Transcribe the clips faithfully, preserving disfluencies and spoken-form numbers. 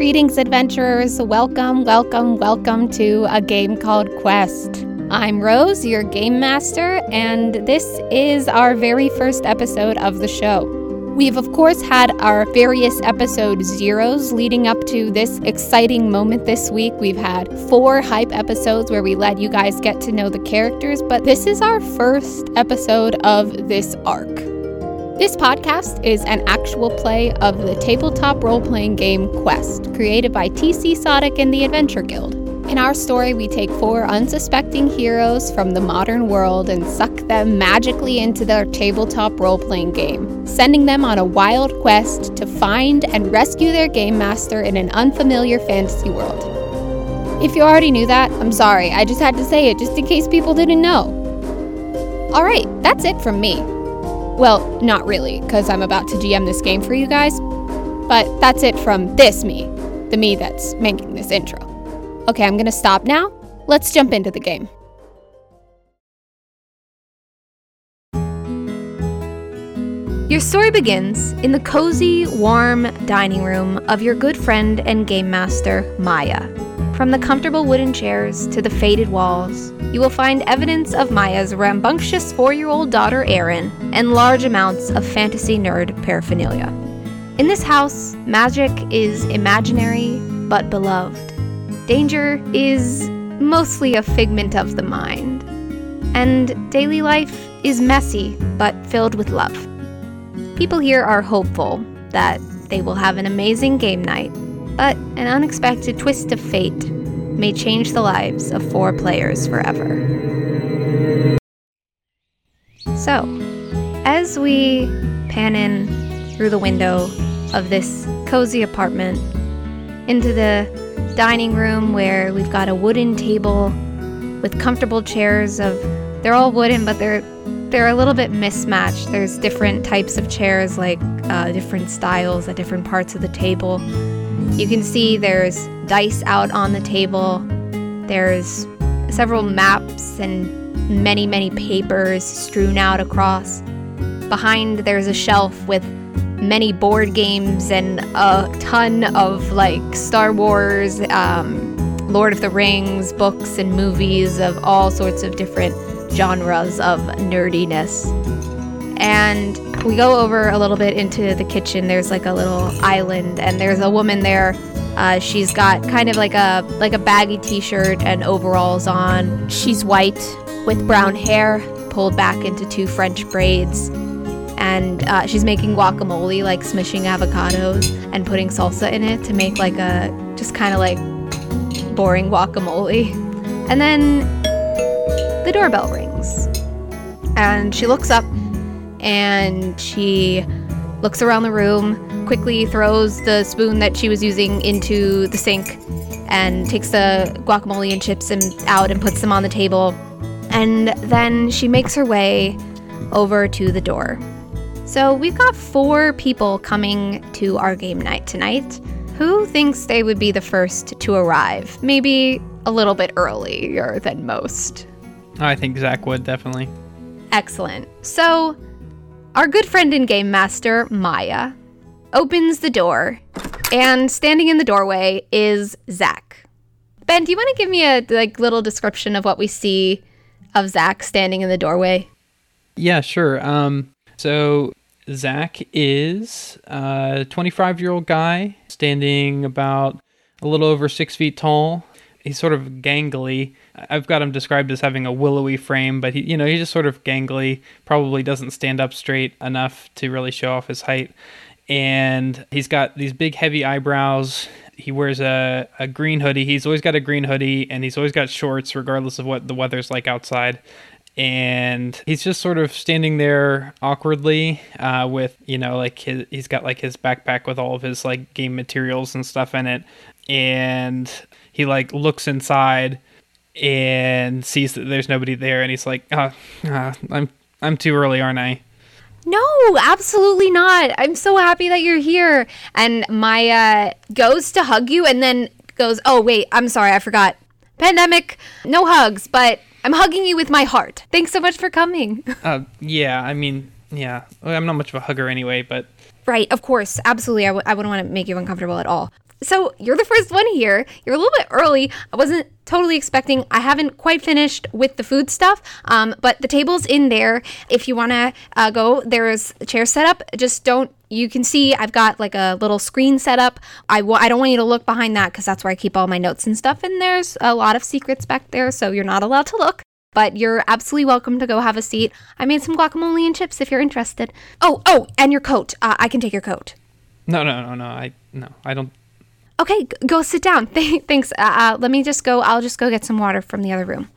Greetings, adventurers. Welcome, welcome, welcome to A Game Called Quest. I'm Rose, your game master, and this is our very first episode of the show. We've, of course, had our various episode zeros leading up to this exciting moment this week. We've had four hype episodes where we let you guys get to know the characters, but this is our first episode of this arc. This podcast is an actual play of the tabletop role-playing game Quest, created by T C Sodic and the Adventure Guild. In our story, we take four unsuspecting heroes from the modern world and suck them magically into their tabletop role-playing game, sending them on a wild quest to find and rescue their game master in an unfamiliar fantasy world. If you already knew that, I'm sorry, I just had to say it just in case people didn't know. Alright, that's it from me. Well, not really, because I'm about to G M this game for you guys. But that's it from this me, the me that's making this intro. Okay, I'm gonna stop now. Let's jump into the game. Your story begins in the cozy, warm dining room of your good friend and game master, Maya. From the comfortable wooden chairs to the faded walls, you will find evidence of Maya's rambunctious four-year-old daughter Erin and large amounts of fantasy nerd paraphernalia. In this house, magic is imaginary but beloved. Danger is mostly a figment of the mind. And daily life is messy but filled with love. People here are hopeful that they will have an amazing game night, but an unexpected twist of fate may change the lives of four players forever. So, as we pan in through the window of this cozy apartment into the dining room where we've got a wooden table with comfortable chairs of, they're all wooden, but they're they're a little bit mismatched. There's different types of chairs, like uh, different styles at different parts of the table. You can see there's dice out on the table, there's several maps and many, many papers strewn out across. Behind there's a shelf with many board games and a ton of like Star Wars, um, Lord of the Rings, books and movies of all sorts of different genres of nerdiness. And we go over a little bit into the kitchen. There's like a little island, and there's a woman there. Uh, she's got kind of like a like a baggy t-shirt and overalls on. She's white with brown hair pulled back into two French braids, and uh, she's making guacamole, like smishing avocados and putting salsa in it to make like a just kind of like boring guacamole. And then the doorbell rings, and she looks up. And she looks around the room, quickly throws the spoon that she was using into the sink, and takes the guacamole and chips and out and puts them on the table. And then she makes her way over to the door. So we've got four people coming to our game night tonight. Who thinks they would be the first to arrive? Maybe a little bit earlier than most. I think Zach would, definitely. Excellent. So our good friend and game master, Maya, opens the door, and standing in the doorway is Zach. Ben, do you want to give me a like little description of what we see of Zach standing in the doorway? Yeah, sure. Um, so Zach is a twenty-five-year-old guy standing about a little over six feet tall. He's sort of gangly. I've got him described as having a willowy frame, but he, you know, he's just sort of gangly, probably doesn't stand up straight enough to really show off his height. And he's got these big, heavy eyebrows. He wears a, a green hoodie. He's always got a green hoodie, and he's always got shorts, regardless of what the weather's like outside. And he's just sort of standing there awkwardly uh, with, you know, like his, he's got like his backpack with all of his like game materials and stuff in it. And he like looks inside and sees that there's nobody there, and he's like, oh, uh, I'm I'm too early, aren't I? No, absolutely not. I'm so happy that you're here. And Maya goes to hug you and then goes, oh, wait, I'm sorry, I forgot. Pandemic, no hugs, but I'm hugging you with my heart. Thanks so much for coming. uh, yeah, I mean, yeah, I'm not much of a hugger anyway, but... Right, of course, absolutely. I, w- I wouldn't want to make you uncomfortable at all. So you're the first one here. You're a little bit early. I wasn't totally expecting. I haven't quite finished with the food stuff, um, but the table's in there. If you want to uh, go, there's a chair set up. Just don't, you can see I've got like a little screen set up. I, w- I don't want you to look behind that because that's where I keep all my notes and stuff. And there's a lot of secrets back there, so you're not allowed to look. But you're absolutely welcome to go have a seat. I made some guacamole and chips if you're interested. Oh, oh, and your coat. Uh, I can take your coat. No, no, no, no. I no, I don't. Okay, go sit down. Thanks. Uh, uh, let me just go. I'll just go get some water from the other room.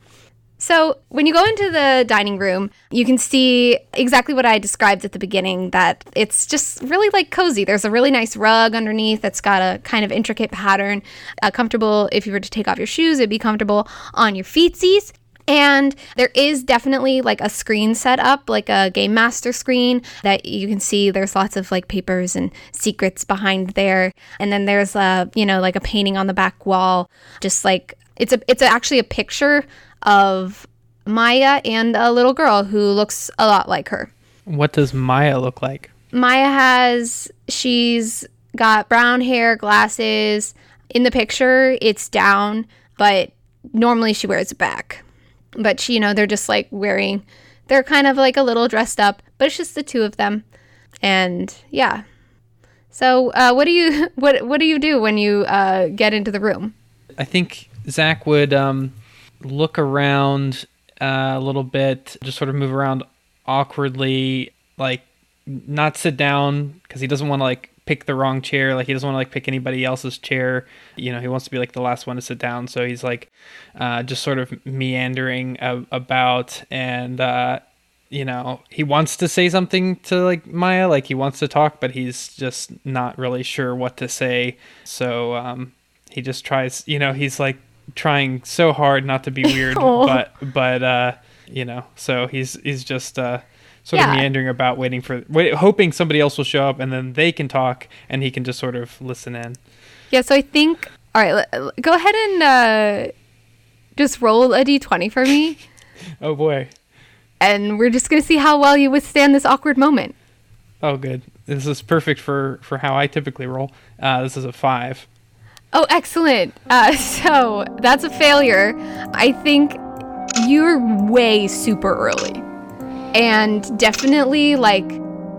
So when you go into the dining room, you can see exactly what I described at the beginning, that it's just really like cozy. There's a really nice rug underneath that's got a kind of intricate pattern, uh, comfortable. If you were to take off your shoes, it'd be comfortable on your feetsies. And there is definitely like a screen set up, like a Game Master screen that you can see. There's lots of like papers and secrets behind there. And then there's a, you know, like a painting on the back wall. Just like it's a it's actually a picture of Maya and a little girl who looks a lot like her. What does Maya look like? Maya has she's got brown hair, glasses. In the picture, it's down, but normally she wears it back. But, she, you know, they're just, like, wearing, they're kind of, like, a little dressed up, but it's just the two of them. And, yeah. So, uh, what do you, what what do you do when you uh, get into the room? I think Zach would um, look around uh, a little bit, just sort of move around awkwardly, like, not sit down, because he doesn't want to, like, pick the wrong chair. Like, he doesn't want to, like, pick anybody else's chair. You know, he wants to be, like, the last one to sit down. So he's, like, uh, just sort of meandering a- about. And, uh, you know, he wants to say something to, like, Maya. Like, he wants to talk, but he's just not really sure what to say. So um, he just tries, you know, he's, like, trying so hard not to be weird. but, but uh, you know, so he's he's just... Uh, Sort yeah. of meandering about, waiting for, wait, hoping somebody else will show up, and then they can talk, and he can just sort of listen in. Yeah, so I think, all right, l- go ahead and uh, just roll a d twenty for me. Oh, boy. And we're just going to see how well you withstand this awkward moment. Oh, good. This is perfect for, for how I typically roll. Uh, this is a five. Oh, excellent. Uh, so that's a failure. I think you're way super early. And definitely, like,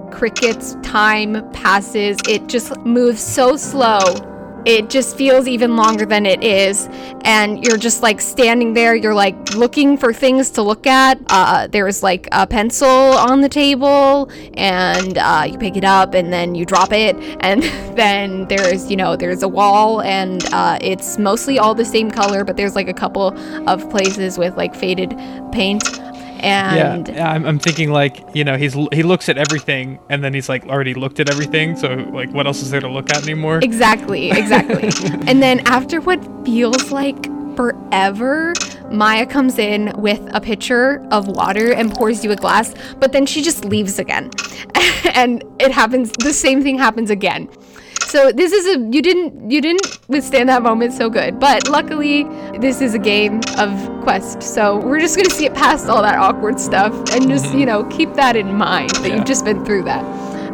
crickets, time passes. It just moves so slow. It just feels even longer than it is. And you're just, like, standing there. You're, like, looking for things to look at. Uh, there's, like, a pencil on the table. And uh, you pick it up, and then you drop it. And then there's, you know, there's a wall. And uh, it's mostly all the same color. But there's, like, a couple of places with, like, faded paint. And yeah, I'm, I'm thinking, like, you know, he's he looks at everything, and then he's, like, already looked at everything, so, like, what else is there to look at anymore? Exactly, exactly. And then after what feels like forever, Maya comes in with a pitcher of water and pours you a glass, but then she just leaves again. And it happens, the same thing happens again. So this is a, you didn't, you didn't withstand that moment so good, but luckily this is a game of Quest. So we're just going to see it past all that awkward stuff and just, you know, keep that in mind that yeah. You've just been through that.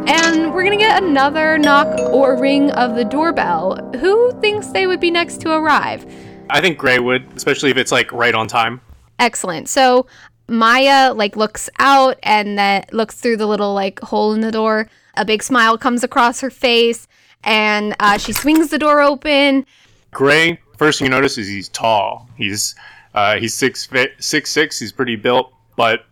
And we're going to get another knock or ring of the doorbell. Who thinks they would be next to arrive? I think Grey would, especially if it's like right on time. Excellent. So Maya like looks out and then looks through the little like hole in the door. A big smile comes across her face. And uh, she swings the door open. Grey, first thing you notice is he's tall. He's uh, he's six fit, six six. He's pretty built, but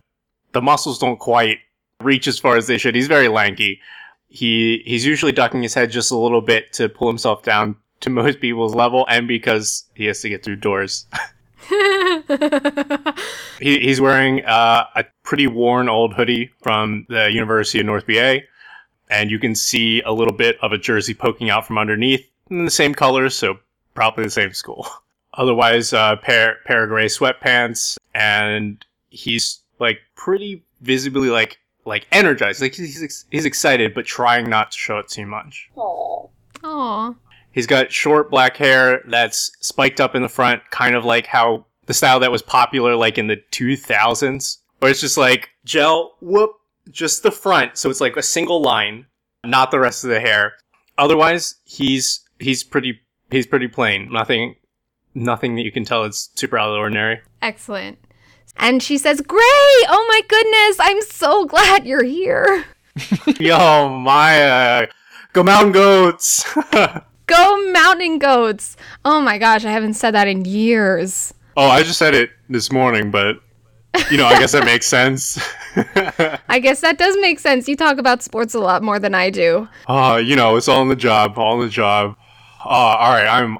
the muscles don't quite reach as far as they should. He's very lanky. He he's usually ducking his head just a little bit to pull himself down to most people's level, and because he has to get through doors. he, he's wearing uh, a pretty worn old hoodie from the University of North B A And you can see a little bit of a jersey poking out from underneath in the same colors, so probably the same school. Otherwise, a uh, pair, pair of gray sweatpants, and he's, like, pretty visibly, like, like energized. Like, he's he's excited, but trying not to show it too much. Aww. Aww. He's got short black hair that's spiked up in the front, kind of like how the style that was popular, like, in the two thousands, where it's just, like, gel, whoop. Just the front, so it's like a single line, not the rest of the hair. Otherwise, he's he's pretty he's pretty plain. Nothing, nothing that you can tell is super out of the ordinary. Excellent. And she says, Grey, oh my goodness, I'm so glad you're here. Yo, Maya, go mountain goats. Go mountain goats. Oh my gosh, I haven't said that in years. Oh, I just said it this morning, but, you know, I guess that makes sense. I guess that does make sense. You talk about sports a lot more than I do. Uh, you know, it's all in the job, all in the job. Uh, all right, I'm,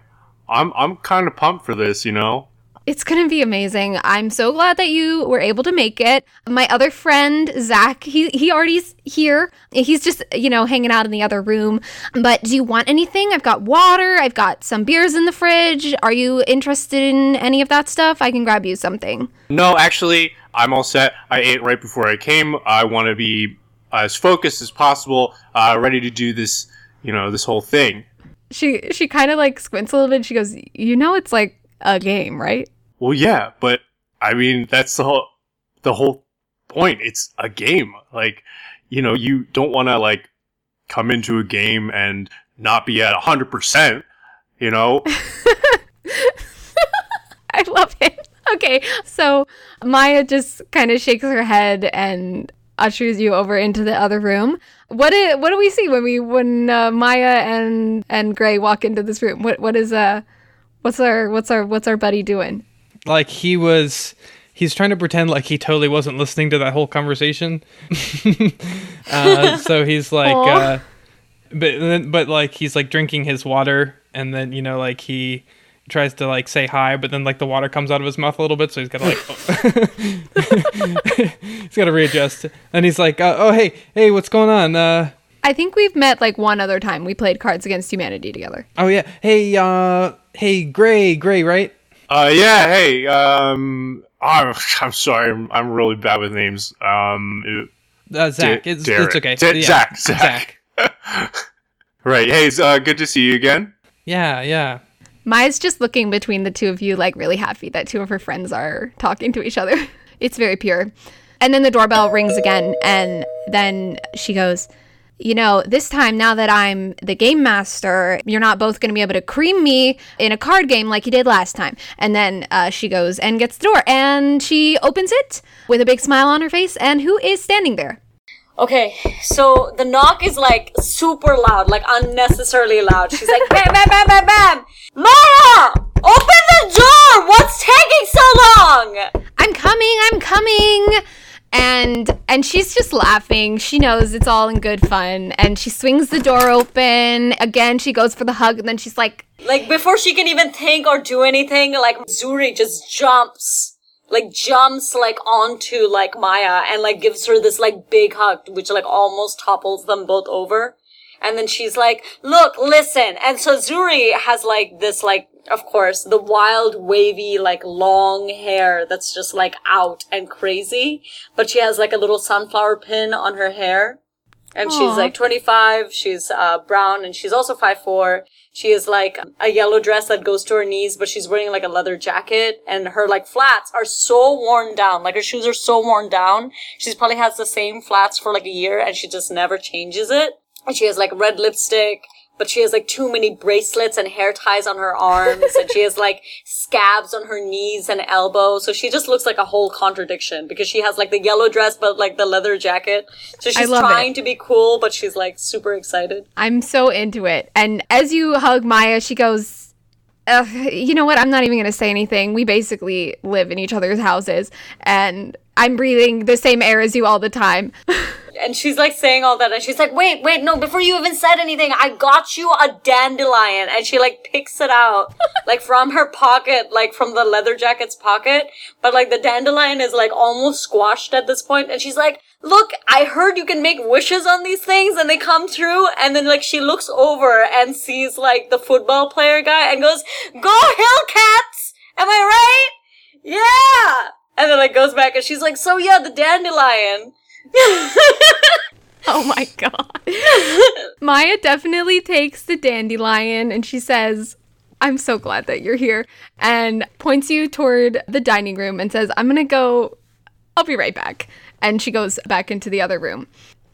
I'm, I'm kind of pumped for this, you know? It's going to be amazing. I'm so glad that you were able to make it. My other friend, Zach, he, he already's here. He's just, you know, hanging out in the other room. But do you want anything? I've got water. I've got some beers in the fridge. Are you interested in any of that stuff? I can grab you something. No, actually, I'm all set. I ate right before I came. I want to be as focused as possible, uh, ready to do this, you know, this whole thing. She, she kind of like squints a little bit. She goes, you know, it's like a game, right? Well, yeah, but I mean, that's the whole, the whole point. It's a game. Like, you know, you don't want to like come into a game and not be at one hundred percent, you know? I love it. Okay, so Maya just kind of shakes her head and ushers you over into the other room. What do, what do we see when we when uh, Maya and and Grey walk into this room? What what is uh what's our what's our what's our buddy doing? Like he was, he's trying to pretend like he totally wasn't listening to that whole conversation. uh, so he's like, uh, but but like he's like drinking his water, and then you know like he tries to like say hi, but then like the water comes out of his mouth a little bit, so he's gotta like, oh. He's gotta readjust. And he's like, uh, oh hey hey, what's going on? Uh, I think we've met like one other time. We played Cards Against Humanity together. Oh yeah, hey uh, hey Grey Grey right? Uh, yeah, hey, um, I'm, I'm sorry, I'm, I'm really bad with names. Um, it, uh, Zach, D- it's, it's okay. D- yeah. Zach, Zach. Zach. Right, hey, it's uh, good to see you again. Yeah, yeah. Maya's just looking between the two of you, like, really happy that two of her friends are talking to each other. It's very pure. And then the doorbell rings again, and then she goes, you know, this time, now that I'm the game master, you're not both going to be able to cream me in a card game like you did last time. And then uh, she goes and gets the door, and she opens it with a big smile on her face. And who is standing there? Okay, so the knock is like super loud, like unnecessarily loud. She's like, bam, bam, bam, bam, bam. Maya, open the door. What's taking so long? I'm coming. I'm coming. And and she's just laughing. She knows it's all in good fun. And she swings the door open. Again, she goes for the hug. And then she's like... Like, before she can even think or do anything, like, Zuri just jumps. Like, jumps, like, onto, like, Maya. And, like, gives her this, like, big hug, which, like, almost topples them both over. And then she's like, look, listen. And so Zuri has, like, this, like, of course, the wild, wavy, like, long hair that's just, like, out and crazy. But she has, like, a little sunflower pin on her hair. And aww. She's, like, twenty-five. She's uh brown, and she's also five foot four. She is, like, a yellow dress that goes to her knees, but she's wearing, like, a leather jacket. And her, like, flats are so worn down. Like, her shoes are so worn down. She probably has the same flats for, like, a year, and she just never changes it. And she has, like, red lipstick. But she has, like, too many bracelets and hair ties on her arms. And she has, like, scabs on her knees and elbows. So she just looks like a whole contradiction because she has, like, the yellow dress but, like, the leather jacket. So she's trying it. to be cool, but she's, like, super excited. I'm so into it. And as you hug Maya, she goes, ugh, you know what? I'm not even going to say anything. We basically live in each other's houses. And I'm breathing the same air as you all the time. And she's, like, saying all that. And she's like, wait, wait, no, before you even said anything, I got you a dandelion. And she, like, picks it out, like, from her pocket, like, from the leather jacket's pocket. But, like, the dandelion is, like, almost squashed at this point. And she's like, look, I heard you can make wishes on these things. And they come through. And then, like, she looks over and sees, like, the football player guy and goes, go Hillcats! Am I right? Yeah! And then, like, goes back and she's like, so, yeah, the dandelion. Oh my god. Maya definitely takes the dandelion and she says, I'm so glad that you're here, and points you toward the dining room and says, I'm gonna go, I'll be right back. And she goes back into the other room.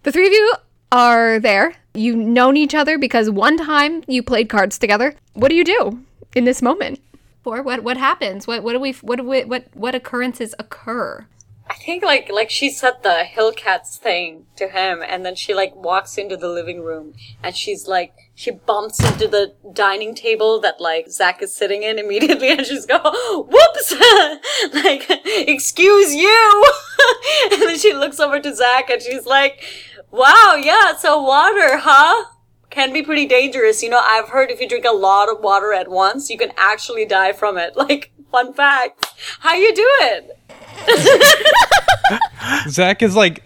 The three of you are there. You've known each other because one time you played cards together. What do you do in this moment? Or what what happens? What what do we what do we, what what occurrences occur? I think like like she said the hill cats thing to him, and then she like walks into the living room and she's like she bumps into the dining table that like Zach is sitting in immediately, and she's go, whoops, like excuse you. And then she looks over to Zach and she's like, wow, yeah, so water, huh? Can be pretty dangerous. You know, I've heard if you drink a lot of water at once, you can actually die from it. Like, fun fact. How you doing? Zach is like,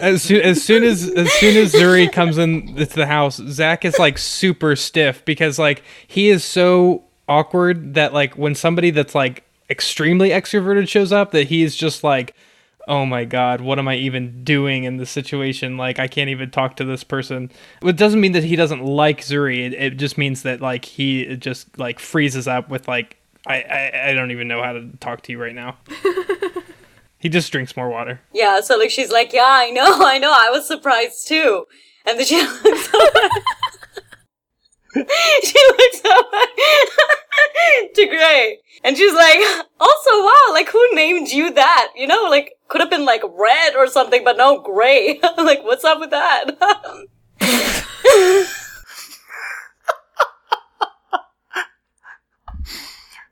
as soon, as soon as as soon as Zuri comes in to the house, Zach is like super stiff because like he is so awkward that like when somebody that's like extremely extroverted shows up, that he is just like, oh my god, what am I even doing in this situation? Like, I can't even talk to this person. It doesn't mean that he doesn't like Zuri. It, it just means that, like, he just, like, freezes up with, like, I, I, I don't even know how to talk to you right now. He just drinks more water. Yeah, so, like, she's like, yeah, I know, I know, I was surprised, too. And then she looks over. She looks over to Grey. And she's like, also, wow, like, who named you that? You know, like, could have been, like, red or something, but no, Grey. Like, what's up with that?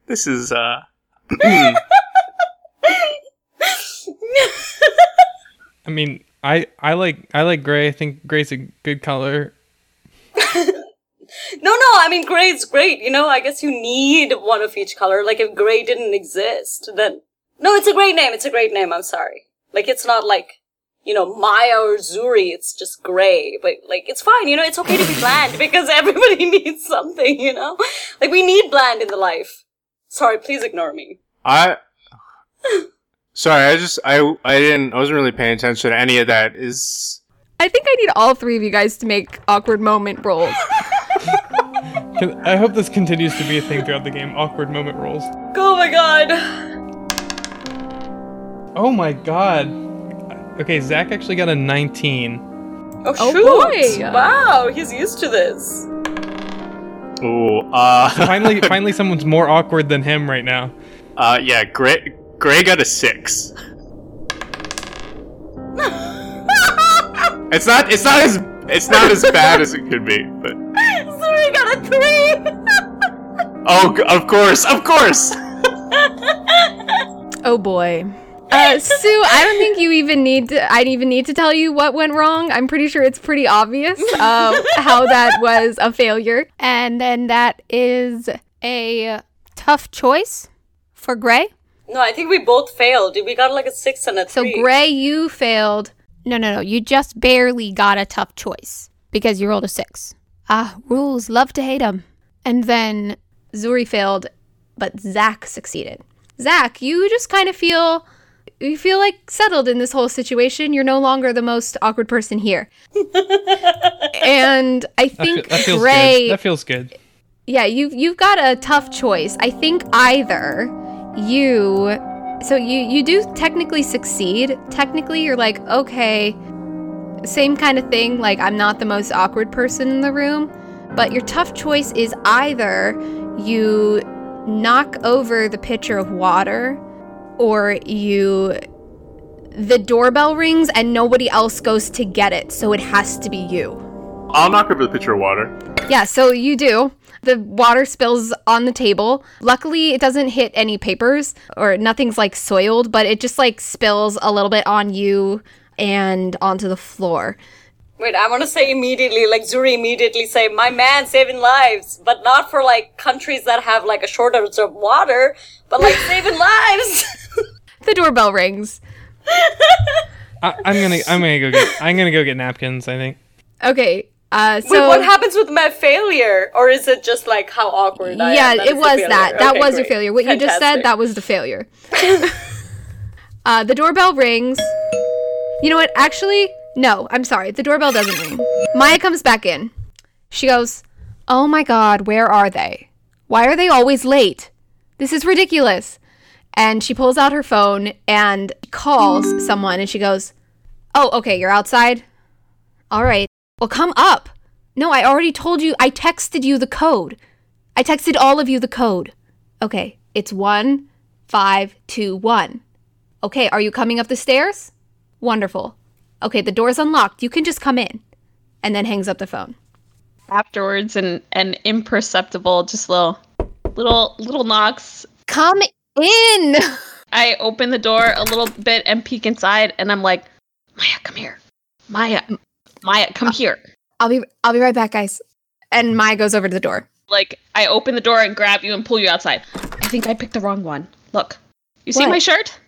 This is, uh... I mean, I, I like I like Grey. I think Grey's a good color. No, no, I mean, Grey's great. You know, I guess you need one of each color. Like, if Grey didn't exist, then... No, it's a great name. It's a great name. I'm sorry. Like, it's not like, you know, Maya or Zuri. It's just Grey. But, like, it's fine. You know, it's okay to be bland because everybody needs something, you know? Like, we need bland in the life. Sorry, please ignore me. I... Sorry, I just... I, I didn't... I wasn't really paying attention to any of that. Is... I think I need all three of you guys to make awkward moment rolls. I hope this continues to be a thing throughout the game. Awkward moment rolls. Oh my god. Oh my god. Okay, Zach actually got a nineteen. Oh, oh shoot. Boy. Wow, he's used to this. Ooh, uh... so finally, finally someone's more awkward than him right now. Uh, yeah, Grey, Grey got a six. It's not, it's not as, it's not as bad as it could be, but... Zuri got a three! Oh, of course, of course! Oh boy. Uh, Sue, I don't think you even need to, I even need to tell you what went wrong. I'm pretty sure it's pretty obvious uh, how that was a failure. And then that is a tough choice for Grey. No, I think we both failed. We got like a six and a three. So Grey, you failed. No, no, no. You just barely got a tough choice because you rolled a six. Ah, rules. Love to hate them. And then Zuri failed, but Zach succeeded. Zach, you just kind of feel... You feel, like, settled in this whole situation. You're no longer the most awkward person here. And I think that fe- that Grey... Feels good. That feels good. Yeah, you've, you've got a tough choice. I think either you... So you, you do technically succeed. Technically, you're like, okay, same kind of thing. Like, I'm not the most awkward person in the room. But your tough choice is either you knock over the pitcher of water... or you, the doorbell rings and nobody else goes to get it, so it has to be you. I'll knock over the pitcher of water. Yeah, so you do. The water spills on the table. Luckily, it doesn't hit any papers or nothing's like soiled, but it just like spills a little bit on you and onto the floor. Wait, I want to say immediately, like Zuri immediately say, my man saving lives, but not for like countries that have like a shortage of water, but like saving lives. The doorbell rings. I, I'm gonna, I'm gonna go get, I'm gonna go get napkins. I think. Okay. Uh, so wait, what happens with my failure, or is it just like how awkward? I yeah, am? That it was that. That okay, was great. Your failure. What Fantastic. You just said, that was the failure. uh, the doorbell rings. You know what? Actually, no. I'm sorry. The doorbell doesn't ring. Maya comes back in. She goes, "Oh my God, where are they? Why are they always late? This is ridiculous." And she pulls out her phone and calls someone and she goes, "Oh, okay, you're outside? All right. Well, come up. No, I already told you. I texted you the code. I texted all of you the code. Okay, it's one, five, two, one. Okay, are you coming up the stairs? Wonderful. Okay, the door's unlocked. You can just come in. And then hangs up the phone. Afterwards, an, an imperceptible, just little, little, little knocks. Come in! I open the door a little bit and peek inside, and I'm like, Maya, come here. Maya, Maya, come I'll, here. I'll be, I'll be right back, guys. And Maya goes over to the door. Like, I open the door and grab you and pull you outside. I think I picked the wrong one. Look, you see what? My shirt?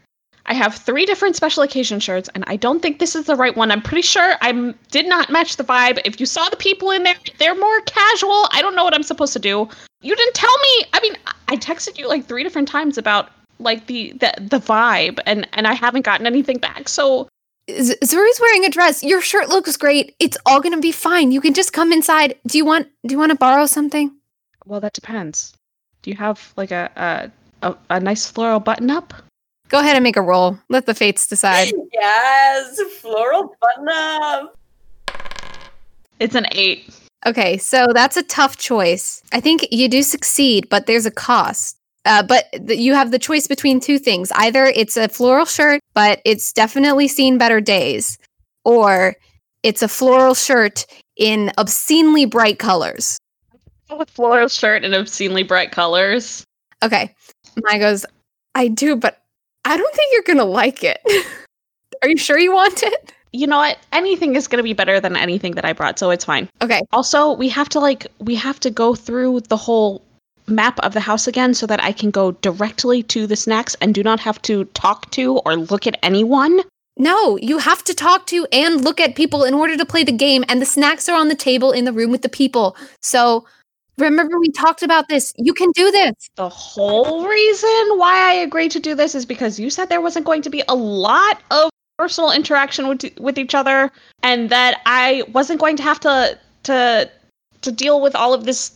I have three different special occasion shirts, and I don't think this is the right one. I'm pretty sure I did not match the vibe. If you saw the people in there, they're more casual. I don't know what I'm supposed to do. You didn't tell me. I mean, I texted you like three different times about like the the, the vibe, and, and I haven't gotten anything back. So Z- Zuri's wearing a dress. Your shirt looks great. It's all gonna be fine. You can just come inside. Do you want? Do you want to borrow something? Well, that depends. Do you have like a a, a, a nice floral button up? Go ahead and make a roll. Let the fates decide. Yes, floral button up. It's an eight. Okay, so that's a tough choice. I think you do succeed, but there's a cost. Uh, but th- you have the choice between two things. Either it's a floral shirt, but it's definitely seen better days, or it's a floral shirt in obscenely bright colors. With floral shirt in obscenely bright colors. Okay. Maya goes, I do, but I don't think you're going to like it. Are you sure you want it? You know what? Anything is going to be better than anything that I brought, so it's fine. Okay. Also, we have to like we have to go through the whole map of the house again so that I can go directly to the snacks and do not have to talk to or look at anyone. No, you have to talk to and look at people in order to play the game, and the snacks are on the table in the room with the people. So remember, we talked about this. You can do this. The whole reason why I agreed to do this is because you said there wasn't going to be a lot of personal interaction with with each other, and that I wasn't going to have to to to deal with all of this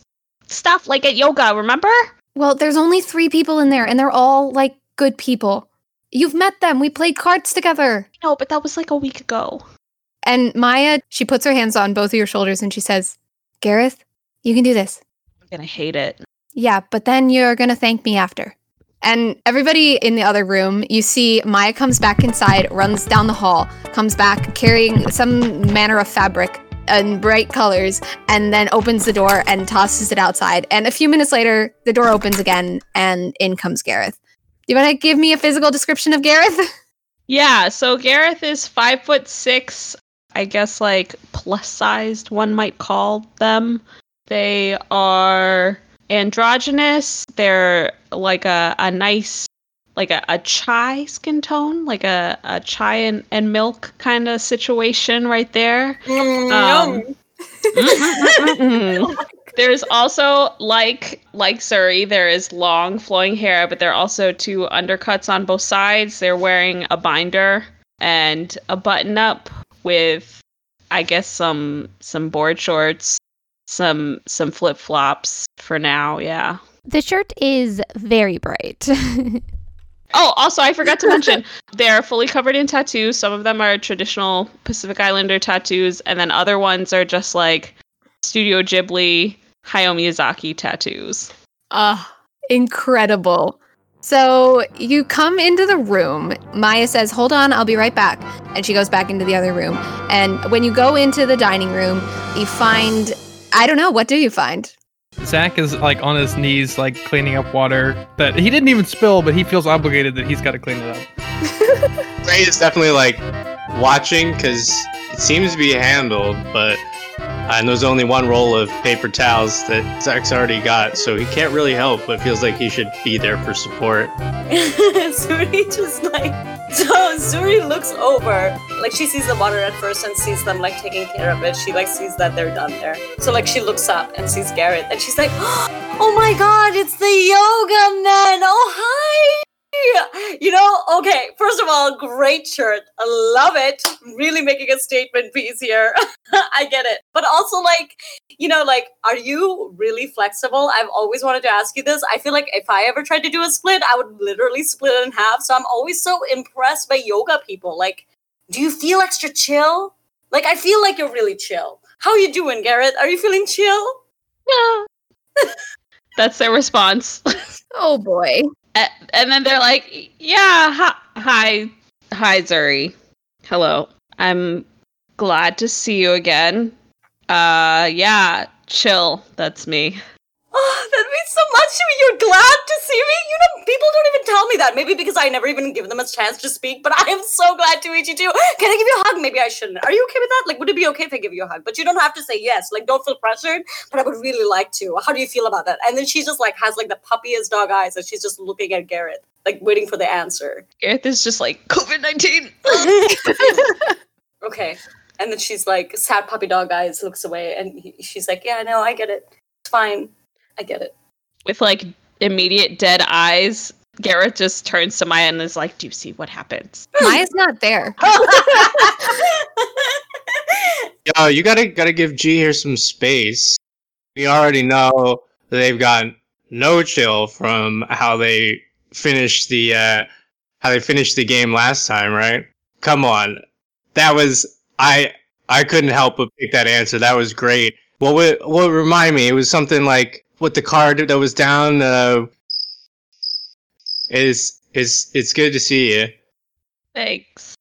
stuff like at yoga, remember? Well, there's only three people in there, and they're all, like, good people. You've met them. We played cards together. No, but that was, like, a week ago. And Maya, she puts her hands on both of your shoulders, and she says, Gareth, you can do this. Gonna hate it. Yeah, but then you're gonna thank me after. And everybody in the other room, you see Maya comes back inside, runs down the hall, comes back carrying some manner of fabric and bright colors, and then opens the door and tosses it outside. And a few minutes later, the door opens again, and in comes Gareth. You wanna give me a physical description of Gareth? Yeah, so Gareth is five foot six, I guess like plus-sized, one might call them. They are androgynous. They're like a, a nice, like a, a chai skin tone, like a, a chai and, and milk kind of situation right there. Mm-hmm. Um, mm-hmm, mm-hmm. There's also, like like Zuri, there is long flowing hair, but there are also two undercuts on both sides. They're wearing a binder and a button up with, I guess, some some board shorts. Some some flip-flops for now, yeah. The shirt is very bright. Oh, also, I forgot to mention, they're fully covered in tattoos. Some of them are traditional Pacific Islander tattoos, and then other ones are just, like, Studio Ghibli, Hayao Miyazaki tattoos. Ah, uh, incredible. So you come into the room. Maya says, hold on, I'll be right back. And she goes back into the other room. And when you go into the dining room, you find... I don't know. What do you find? Zach is like on his knees, like cleaning up water that he didn't even spill, but he feels obligated that he's got to clean it up. Ray is definitely like watching because it seems to be handled, but uh, and there's only one roll of paper towels that Zach's already got, so he can't really help, but feels like he should be there for support. Zuri just like so Zuri looks over, like she sees the water at first and sees them like taking care of it. She like sees that they're done there, so like she looks up and sees Gareth, and she's like, oh my god, it's the yoga man! Oh hi! You know, okay, first of all, great shirt. I love it. Really making a statement piece here. I get it. But also, like, you know, like, are you really flexible? I've always wanted to ask you this. I feel like if I ever tried to do a split, I would literally split it in half. So I'm always so impressed by yoga people. Like, do you feel extra chill? Like, I feel like you're really chill. How you doing, Gareth? Are you feeling chill? No. That's their response. Oh, boy. And, and then they're like, yeah, hi, hi, hi, Zuri. Hello. I'm glad to see you again. Uh, yeah, chill. That's me. Oh, that means so much to me. You're glad to see me? You know, people don't even tell me that. Maybe because I never even give them a chance to speak, but I am so glad to meet you too. Can I give you a hug? Maybe I shouldn't. Are you okay with that? Like, would it be okay if I give you a hug? But you don't have to say yes. Like, don't feel pressured, but I would really like to. How do you feel about that? And then she just, like, has, like, the puppiest dog eyes, and she's just looking at Gareth, like, waiting for the answer. Gareth is just like, covid nineteen. Okay. And then she's, like, sad puppy dog eyes, looks away, and he, she's like, yeah, no, I get it. It's fine. I get it. With, like, immediate dead eyes, Gareth just turns to Maya and is like, do you see what happens? Maya's not there. Yo, you gotta gotta give G here some space. We already know they've gotten no chill from how they finished the uh, how they finished the game last time, right? Come on. That was I I couldn't help but pick that answer. That was great. What would what would remind me? It was something like with the card that was down, uh, is is it's good to see you. Thanks.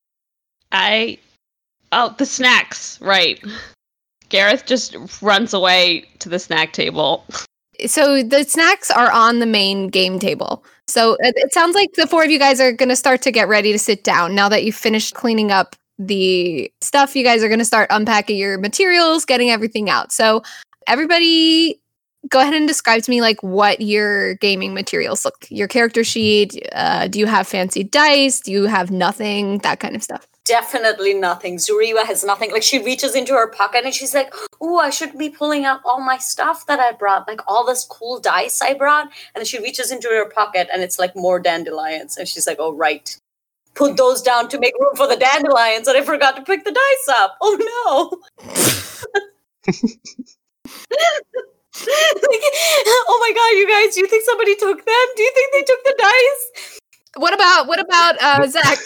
I, oh, the snacks, right? Gareth just runs away to the snack table. So the snacks are on the main game table. So it sounds like the four of you guys are going to start to get ready to sit down now that you've finished cleaning up the stuff. You guys are going to start unpacking your materials, getting everything out. So everybody, go ahead and describe to me, like, what your gaming materials look. Your character sheet. Uh, do you have fancy dice? Do you have nothing? That kind of stuff. Definitely nothing. Zuriwa has nothing. Like, she reaches into her pocket and she's like, "Ooh, I should be pulling out all my stuff that I brought, like all this cool dice I brought." And then she reaches into her pocket and it's like more dandelions. And she's like, "Oh, right. Put those down to make room for the dandelions. And I forgot to pick the dice up. Oh no." Like, oh my god, you guys, do you think somebody took them? Do you think they took the dice? What about, what about, uh, Zach?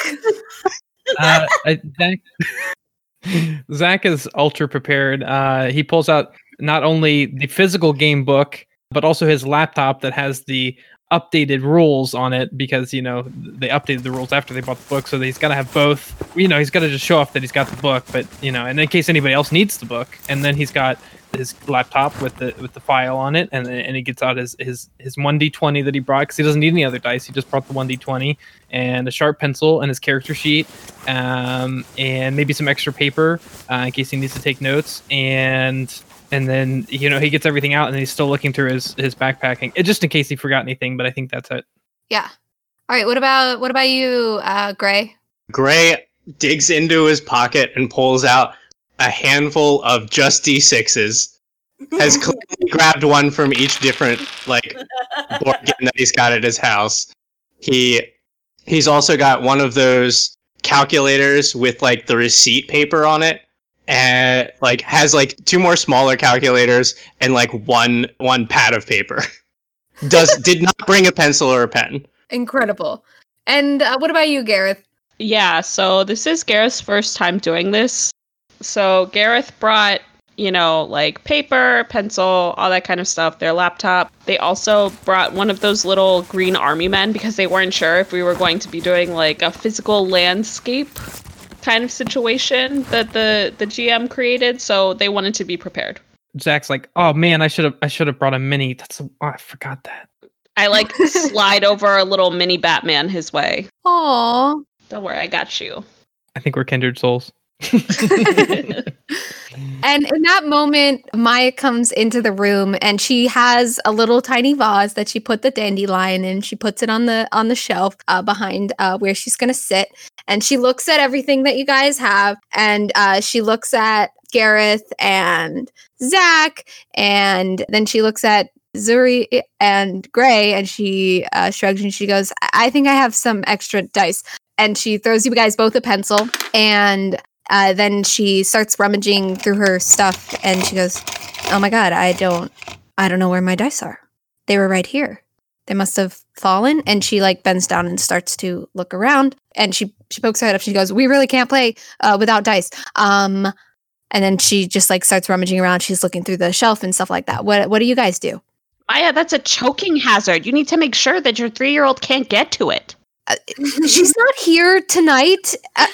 uh, uh, Zach? Zach is ultra prepared. Uh, he pulls out not only the physical game book, but also his laptop that has the updated rules on it, because, you know, they updated the rules after they bought the book, so he's got to have both. You know, he's got to just show off that he's got the book, but, you know, and in case anybody else needs the book. And then he's got his laptop with the with the file on it, and and he gets out his his his one d twenty that he brought, because he doesn't need any other dice. He just brought the one d twenty and a sharp pencil and his character sheet, um and maybe some extra paper uh, in case he needs to take notes. And and then, you know, he gets everything out, and he's still looking through his his backpacking, just in case he forgot anything. But I think that's it. Yeah. All right. What about what about you, uh, Gray? Gray digs into his pocket and pulls out a handful of just d sixes, has grabbed one from each different, like, board game that he's got at his house. He he's also got one of those calculators with, like, the receipt paper on it, and, like, has, like, two more smaller calculators and, like, one one pad of paper. Does did not bring a pencil or a pen. Incredible. And uh, what about you, Gareth? Yeah, so this is Gareth's first time doing this. So Gareth brought, you know, like, paper, pencil, all that kind of stuff, their laptop. They also brought one of those little green army men, because they weren't sure if we were going to be doing, like, a physical landscape kind of situation that the, the G M created. So they wanted to be prepared. Zach's like, oh, man, I should have I should have brought a mini. That's a, oh, I forgot that. I, like, slide over a little mini Batman his way. Aw. Don't worry, I got you. I think we're kindred souls. And in that moment, Maya comes into the room, and she has a little tiny vase that she put the dandelion in. She puts it on the on the shelf uh, behind uh, where she's going to sit, and she looks at everything that you guys have, and uh, she looks at Gareth and Zach, and then she looks at Zuri and Gray, and she uh, shrugs, and she goes, I-, I think I have some extra dice. And she throws you guys both a pencil, and Uh, then she starts rummaging through her stuff, and she goes, oh my god, I don't, I don't know where my dice are. They were right here. They must have fallen. And she, like, bends down and starts to look around, and she, she pokes her head up. She goes, we really can't play uh, without dice. Um, And then she just like starts rummaging around. She's looking through the shelf and stuff like that. What What do you guys do? Maya, that's a choking hazard. You need to make sure that your three-year-old can't get to it. Uh, she's not here tonight. Uh,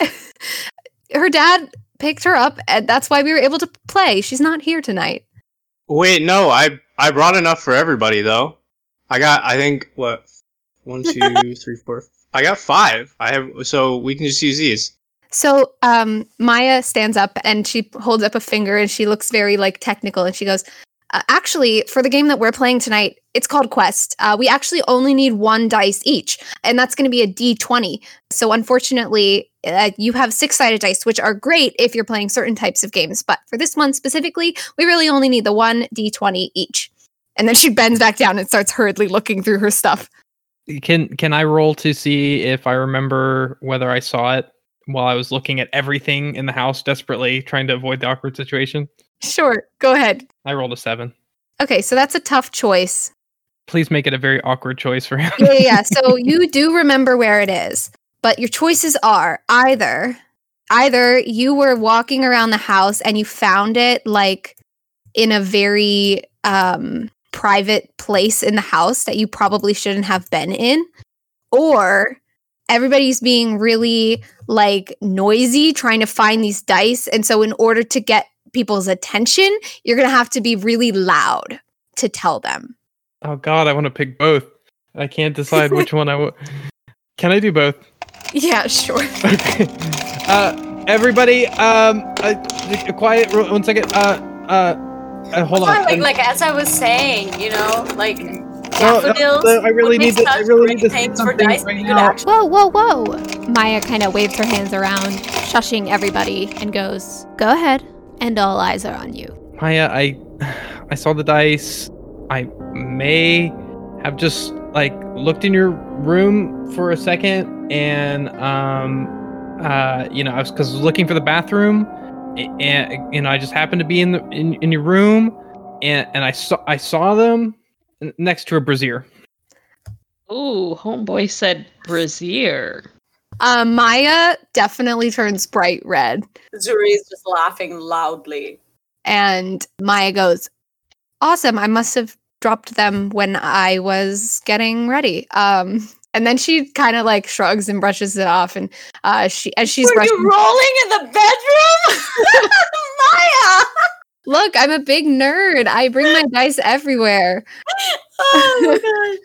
her dad picked her up, and that's why we were able to play. She's not here tonight. Wait, no. I I brought enough for everybody, though. I got, I think, what? One, two, three, four. I got five. I have, so we can just use these. So um, Maya stands up and she holds up a finger and she looks very like technical and she goes, uh, actually, for the game that we're playing tonight, it's called Quest. Uh, we actually only need one dice each, and that's going to be a D twenty. So unfortunately, uh, you have six-sided dice, which are great if you're playing certain types of games. But for this one specifically, we really only need the one D twenty each. And then she bends back down and starts hurriedly looking through her stuff. Can can I roll to see if I remember whether I saw it while I was looking at everything in the house, desperately trying to avoid the awkward situation? Sure, go ahead. I rolled a seven. Okay, so that's a tough choice. Please make it a very awkward choice for him. Yeah, yeah, yeah. So you do remember where it is, but your choices are either, either you were walking around the house and you found it like in a very um, private place in the house that you probably shouldn't have been in, or everybody's being really like noisy trying to find these dice. And so in order to get people's attention, you're going to have to be really loud to tell them. Oh God, I want to pick both. I can't decide which one I want. Can I do both? Yeah, sure. Okay. Uh, everybody, um, uh, quiet one second. Uh, uh, uh hold on. Like, like as I was saying, you know, like, No, no, no, I really need to. I really need to see something right now. Whoa, whoa, whoa! Maya kind of waves her hands around, shushing everybody, and goes, "Go ahead." And all eyes are on you. Maya, I, I saw the dice. I may have just like looked in your room for a second, and um, uh, you know, I was because I was looking for the bathroom, and you know, I just happened to be in the in, in your room, and and I saw I saw them. Next to a brazier. Ooh, homeboy said brazier. Uh, Maya definitely turns bright red. Zuri is just laughing loudly. And Maya goes, awesome, I must have dropped them when I was getting ready. Um, and then she kind of like shrugs and brushes it off. And uh, she as she's Were brushing- you rolling in the bedroom? Maya! Look, I'm a big nerd. I bring my dice everywhere. Oh my gosh.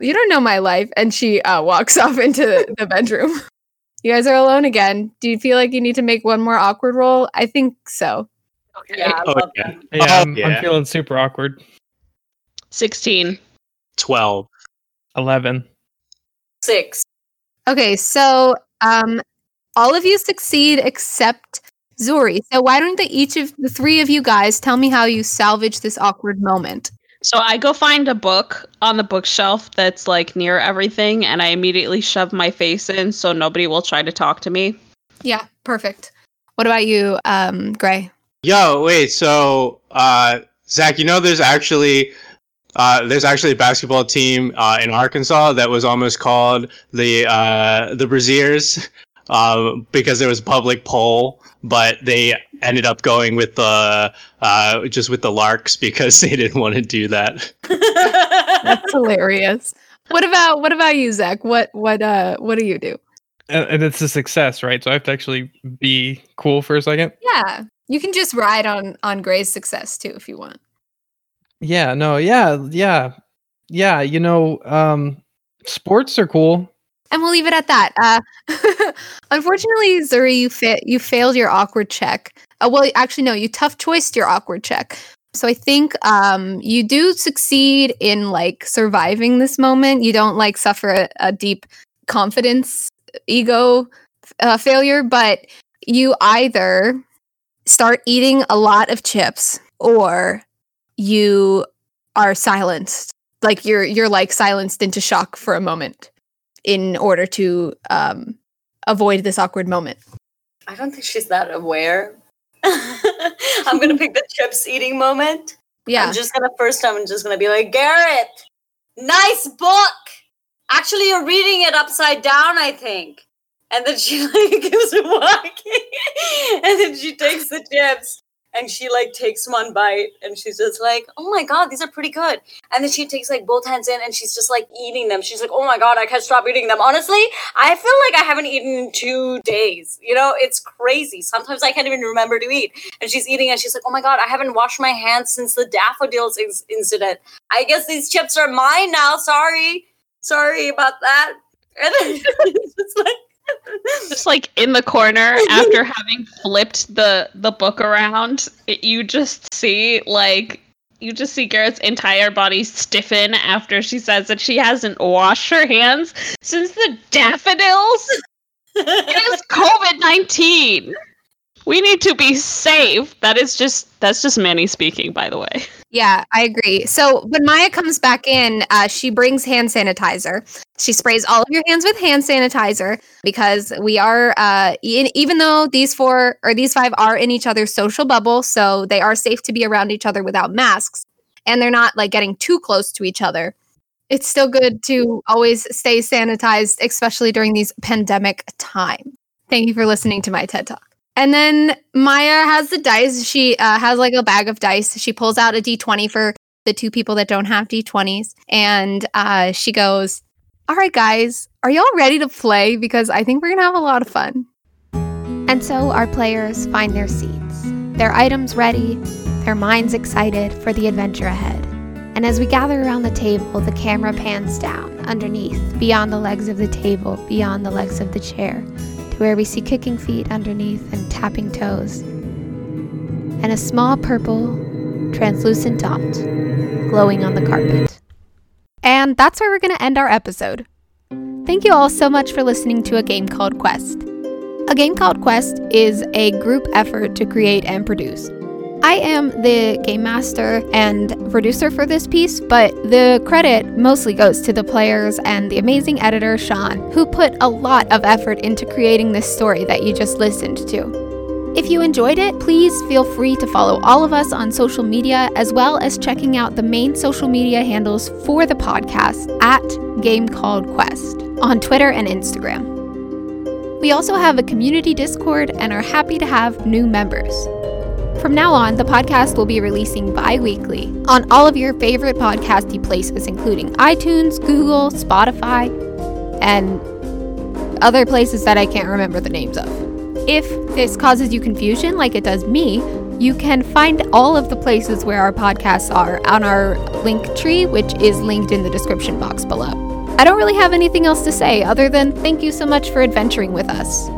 You don't know my life. And she uh, walks off into the bedroom. You guys are alone again. Do you feel like you need to make one more awkward roll? I think so. Okay. Yeah, I oh, love yeah. That. Yeah, I'm, yeah, I'm feeling super awkward. sixteen. twelve. eleven. six. Okay, so um, all of you succeed except Zuri, so why don't the, each of the three of you guys tell me how you salvage this awkward moment? So I go find a book on the bookshelf that's like near everything, and I immediately shove my face in so nobody will try to talk to me. Yeah, perfect. What about you, um, Gray? Yo, wait. So, uh, Zach, you know, there's actually uh, there's actually a basketball team uh, in Arkansas that was almost called the uh, the Braziers. Um, because there was a public poll, but they ended up going with the uh, just with the Larks because they didn't want to do that. That's hilarious. What about what about you, Zach? What what uh what do you do? And, and it's a success, right? So I have to actually be cool for a second. Yeah, you can just ride on on Gray's success too if you want. Yeah. No. Yeah. Yeah. Yeah. You know, um, sports are cool. And we'll leave it at that. Uh, unfortunately, Zuri, you fa- you failed your awkward check. Uh, well, actually, no, you tough choiced your awkward check. So I think um, you do succeed in like surviving this moment. You don't like suffer a, a deep confidence ego uh, failure, but you either start eating a lot of chips or you are silenced. Like you're you're like silenced into shock for a moment, in order to um, avoid this awkward moment. I don't think she's that aware. I'm going to pick the chips eating moment. Yeah. I'm just going to, first time, I'm just going to be like, Gareth, nice book. Actually, you're reading it upside down, I think. And then she like, keeps walking. And then she takes the chips and she like takes one bite and she's just like, oh my God, these are pretty good. And then she takes like both hands in and she's just like eating them. She's like, oh my God, I can't stop eating them. Honestly, I feel like I haven't eaten in two days. You know, it's crazy. Sometimes I can't even remember to eat. And she's eating and she's like, oh my God, I haven't washed my hands since the daffodils ins- incident. I guess these chips are mine now. Sorry. Sorry about that. And then it's just like, just like in the corner after having flipped the the book around, it, you just see like you just see Gareth's entire body stiffen after she says that she hasn't washed her hands since the daffodils. It is covid nineteen. We need to be safe. That is just that's just Manny speaking, by the way. Yeah, I agree. So when Maya comes back in, uh, she brings hand sanitizer. She sprays all of your hands with hand sanitizer because we are, uh, e- even though these four or these five are in each other's social bubble, so they are safe to be around each other without masks, and they're not like getting too close to each other. It's still good to always stay sanitized, especially during these pandemic times. Thank you for listening to my TED Talk. And then Maya has the dice. She uh, has like a bag of dice. She pulls out a D twenty for the two people that don't have D twenties. And uh, she goes, all right, guys, are y'all ready to play? Because I think we're going to have a lot of fun. And so our players find their seats, their items ready, their minds excited for the adventure ahead. And as we gather around the table, the camera pans down, underneath, beyond the legs of the table, beyond the legs of the chair, where we see kicking feet underneath and tapping toes, and a small purple, translucent dot glowing on the carpet. And that's where we're going to end our episode. Thank you all so much for listening to A Game Called Quest. A Game Called Quest is a group effort to create and produce. I am the game master and producer for this piece, but the credit mostly goes to the players and the amazing editor, Sean, who put a lot of effort into creating this story that you just listened to. If you enjoyed it, please feel free to follow all of us on social media, as well as checking out the main social media handles for the podcast at Game Called Quest on Twitter and Instagram. We also have a community Discord and are happy to have new members. From now on, the podcast will be releasing bi-weekly on all of your favorite podcasty places, including iTunes, Google, Spotify, and other places that I can't remember the names of. If this causes you confusion, like it does me, you can find all of the places where our podcasts are on our link tree, which is linked in the description box below. I don't really have anything else to say other than thank you so much for adventuring with us.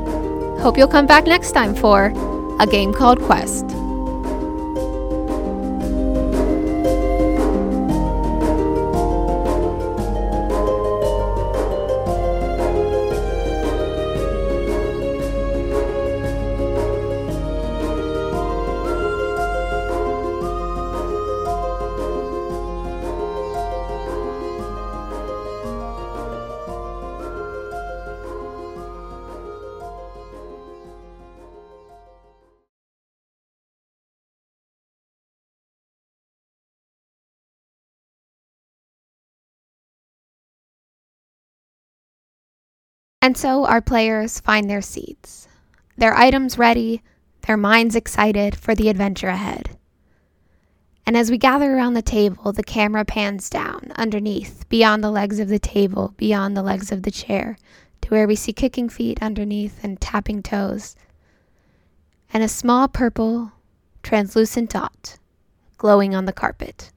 Hope you'll come back next time for A Game Called Quest. And so our players find their seats, their items ready, their minds excited for the adventure ahead. And as we gather around the table, the camera pans down, underneath, beyond the legs of the table, beyond the legs of the chair, to where we see kicking feet underneath and tapping toes, and a small purple, translucent dot glowing on the carpet.